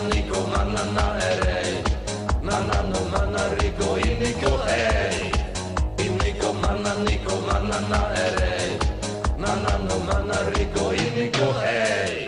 mananico, manana erei, manano, manarico, inico erei, inico, mananico, manana erei, manano, manarico, inico erei.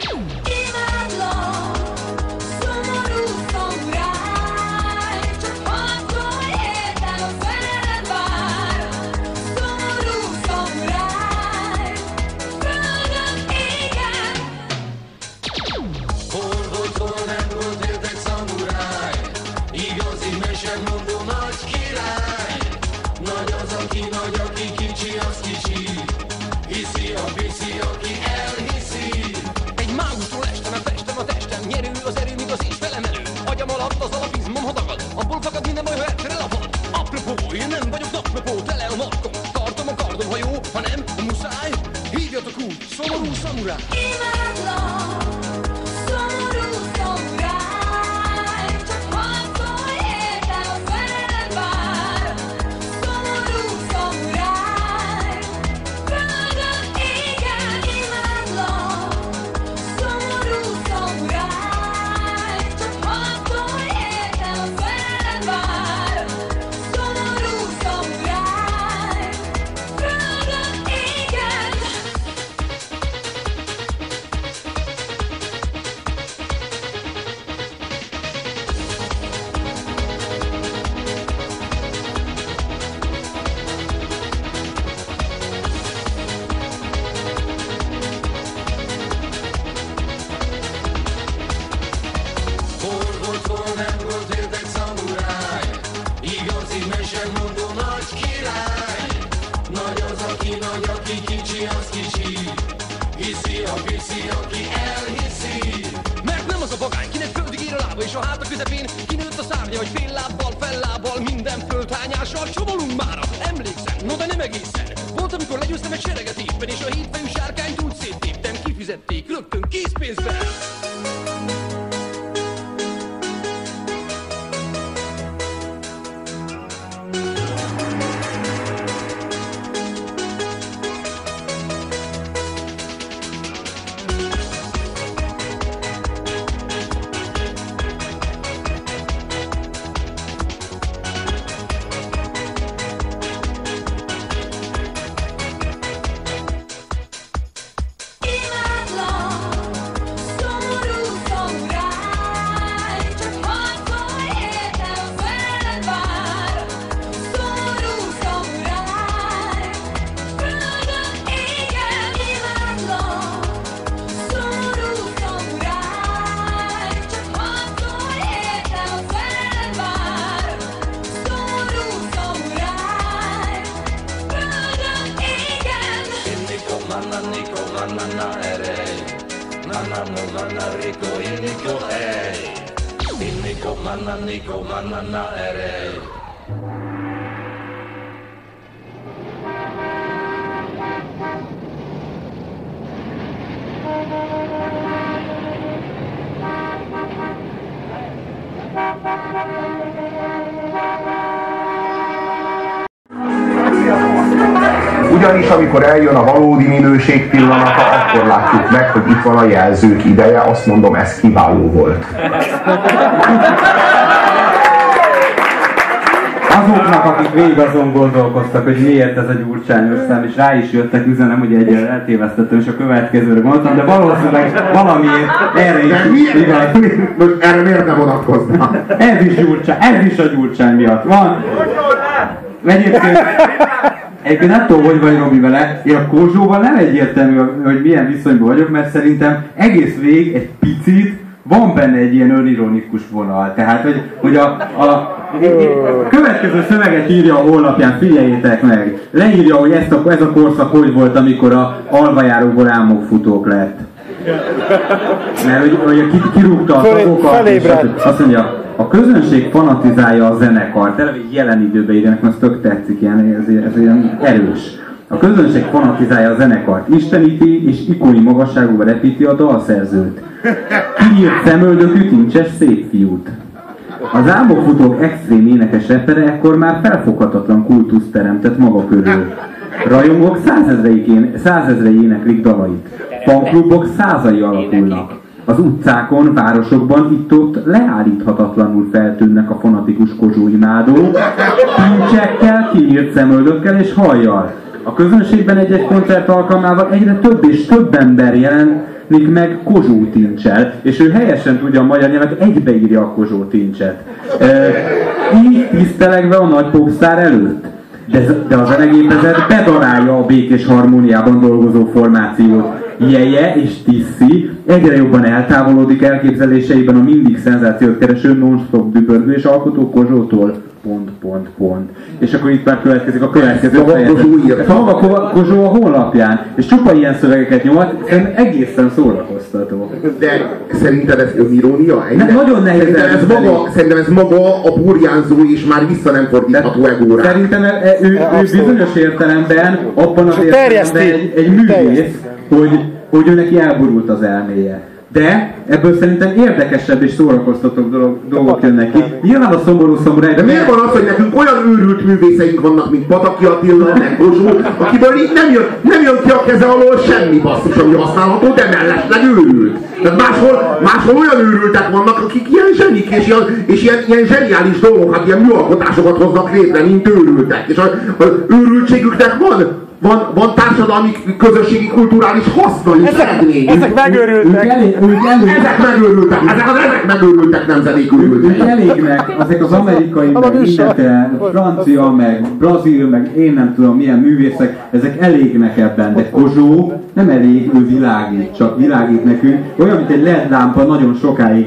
Ugyanis amikor eljön a valódi minőség pillanata, akkor látjuk meg, hogy itt van a jelzők ideje, azt mondom, ez kiváló volt. Azoknak, akik végig azon gondolkoztak, hogy miért ez a gyurcsányos szám, és rá is jöttek, üzenem, hogy egyre eltévesztettem, és a következőre gondoltam, de valószínűleg valamiért erre is igaz. Most erre miért ne vonatkozna? Ez is a gyurcsány miatt van. Egyébként nem tudom, hogy vagy Robi vele, én a Kozsóval nem egyértelmű, hogy milyen viszonyban vagyok, mert szerintem egész végig egy picit van benne egy ilyen önironikus vonal. Tehát, hogy a következő szöveget írja a honlapján, figyeljétek meg. Leírja, hogy ez a korszak hogy volt, amikor a alvajáróból álmokfutók lett. Mert hogy kirúgta a tagokat, és azt mondja, a közönség fanatizálja a zenekart. Eleve jelen időben írjanak, mert tök tetszik, ez ilyen erős. A közönség fanatizálja a zenekart, isteníti és ikoni magasságúba repíti a dalszerzőt. Kiírt szemöldökű tincses szép fiút. Az álmokfutók extrém énekes repere ekkor már felfoghatatlan kultuszt teremtett maga körül. Rajongók százezrei éneklik dalait. Fanklubok százai alakulnak. Az utcákon, városokban itt-ott leállíthatatlanul feltűnnek a fanatikus kozsóimádók, pincsekkel, kiírt szemöldökkel és hajjal. A közönségben egy-egy koncert alkalmával egyre több és több ember jelenik meg kozsótincsel, és ő helyesen tudja a magyar nyelvet, egybeírja a kozsótincset. Így tisztelegve a nagy popsztár előtt. De a zenegépezet bedarálja a békés harmóniában dolgozó formációt. Jeje és Tiszi egyre jobban eltávolodik elképzeléseiben a mindig szenzációt kereső non-stop dübörgő és alkotó kozsótól. Pont. És akkor itt már következik a következő fejezet. Maga Kozsó a honlapján, és csupa ilyen szövegeket nyomat, egészen szórakoztató. De szerinted ez önirónia? Nagyon nehéz. Szerintem ez maga a burjánzó és már vissza nem fordítható egórá. Szerintem ő bizonyos értelemben, abban az értelemben egy művész, hogy ő neki elborult az elméje. De ebből szerintem érdekesebb és szórakoztatóbb dolgok jönnek ki. Nyilván a szomorú de miért van az, hogy nekünk olyan őrült művészeink vannak, mint Pataki Attila, meg Kozsó, akiből így nem jön ki a keze alól semmi basszus, ami használható, de mellesleg őrült. Tehát máshol olyan őrültek vannak, akik ilyen zsenik, és ilyen zseniális dolgokat, ilyen műalkotásokat hoznak létre, mint őrültek. És az őrültségüknek van társadalmi, közösségi, kulturális haszna és eredmény. Ezek megőrültek. Ezek megőrültek, nem zenékőrültek. Ők elégnek, ezek az amerikai, meg minden, francia, meg brazil, meg én nem tudom milyen művészek, ezek elégnek ebben. De Kozsó nem elég, ő világít, csak világít nekünk. Olyan, mint egy LED lámpa nagyon sokáig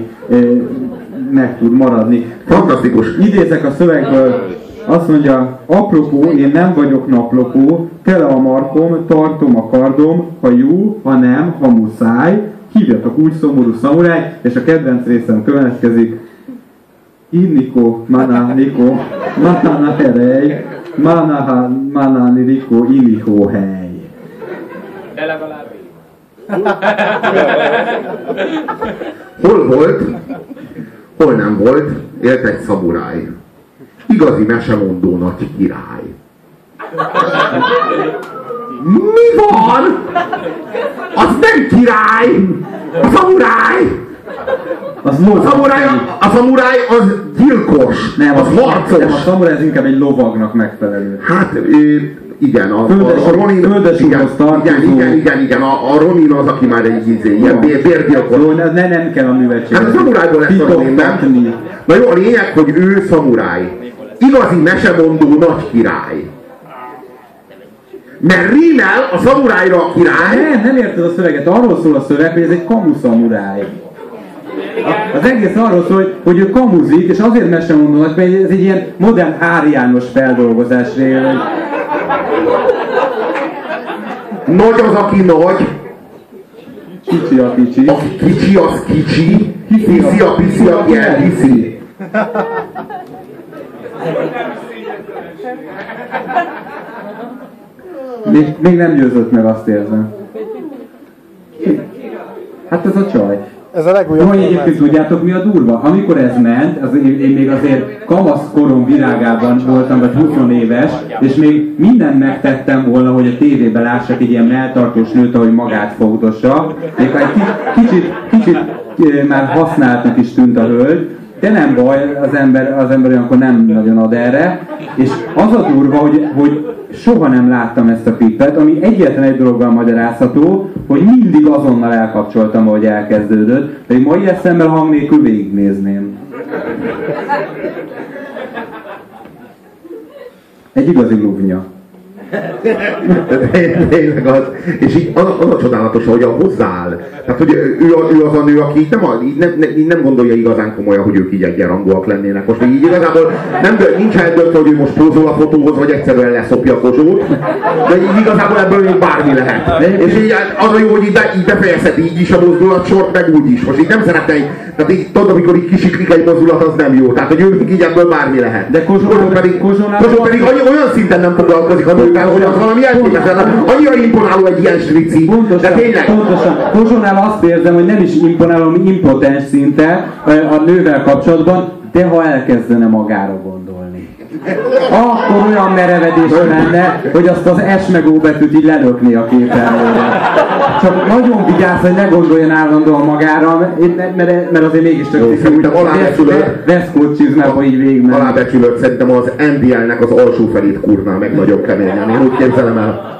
meg tud maradni. Fantasztikus. Idézek a szövegből. Azt mondja, apropó, én nem vagyok naplopó, tele a markom, tartom a kardom, ha jó, ha nem, ha muszáj, hívjatok úgy szomorú szamuráj, és a kedvenc részem következik. Inniko, manániko, manána herej, manáha, manániriko, inniko hely. De legalább hol volt, hol nem volt, élt egy szamuráj. Igazi mesemondó nagy király. Mi van? Az nem király! A szamuráj! A szamuráj az gyilkos, nem, az harcos. Nem, a szamuráj az inkább egy lovagnak megfelelő. Hát, igen, a Ronin... Igen, a Ronin az, aki már egy ilyen bérgyilkos. Nem kell a művetség. Hát a szamurájból lesz a Ronin, nem? Na jó, a lényeg, hogy ő szamuráj. Igazi mesemondó nagy király. Mert rímel a szamurájra a király. Nem érted a szöveget. Arról szól a szöveg, hogy ez egy kamu szamuráj. Az egész arról szól, hogy ő kamuzik, és azért mesemondó nagy, mert ez egy ilyen modern Ári János feldolgozásra él. Nagy az, aki nagy. Kicsi a kicsi. Aki kicsi, az kicsi. Piszi a piszi, aki elhiszi. Még nem győzött meg, azt érzem. Hát ez a csaj. Ez a legújabb. Hogy egyébként tudjátok mi a durva? Amikor ez ment, én még azért kamaszkorom világában voltam, vagy 20 éves, és még mindent megtettem volna, hogy a tévében lássak egy ilyen melltartós nőt, ahogy magát fogdossa. Még egy kicsit már használtnak is tűnt a hölgy, de nem baj, az ember olyankor nem nagyon ad erre, és az a durva, hogy soha nem láttam ezt a klipet, ami egyetlen egy dologgal magyarázható, hogy mindig azonnal elkapcsoltam, ahogy elkezdődött, pedig mai eszemmel hang nélkül végignézném. Egy igazi luvnya. Tényleg az. És így az a csodálatos, hogy a hozzááll. Tehát, hogy ő az a nő, aki így nem gondolja igazán komolyan, hogy ők így egyenrangúak lennének. Most így igazából nincs ebből, hogy ő most pózol a fotóhoz, vagy egyszerűen leszopja a Kozsót. De így igazából ebből még bármi lehet. És így az a jó, hogy így befejezheti így is a mozdulatsort, meg úgy is. Most így nem szeretne így, tehát így tudod, amikor így kisiklik egy mozdulat, az nem jó. Tehát, hogy ő így ebből bármi lehet. De Kozsó pedig olyan szinten nem foglalkozik a nőkkel, hogy az valami elképesztő. Annyira imponáló egy ilyen strici. De tényleg. Kozsónál azt érzem, hogy nem is imponáló, ami impotens szinte a nővel kapcsolatban, de ha elkezdene magára gondolni. Akkor olyan merevedés lenne, hogy azt az S meg O betűt így lenökné a képernyőre. Csak nagyon vigyázz, hogy ne gondoljon állandóan magára, mert azért mégiscsak veszkócsizmába így végigmegy. Alábecsülök, szerintem az NDL-nek az alsó felét kúrná meg nagyon keményen. Én úgy képzelem el.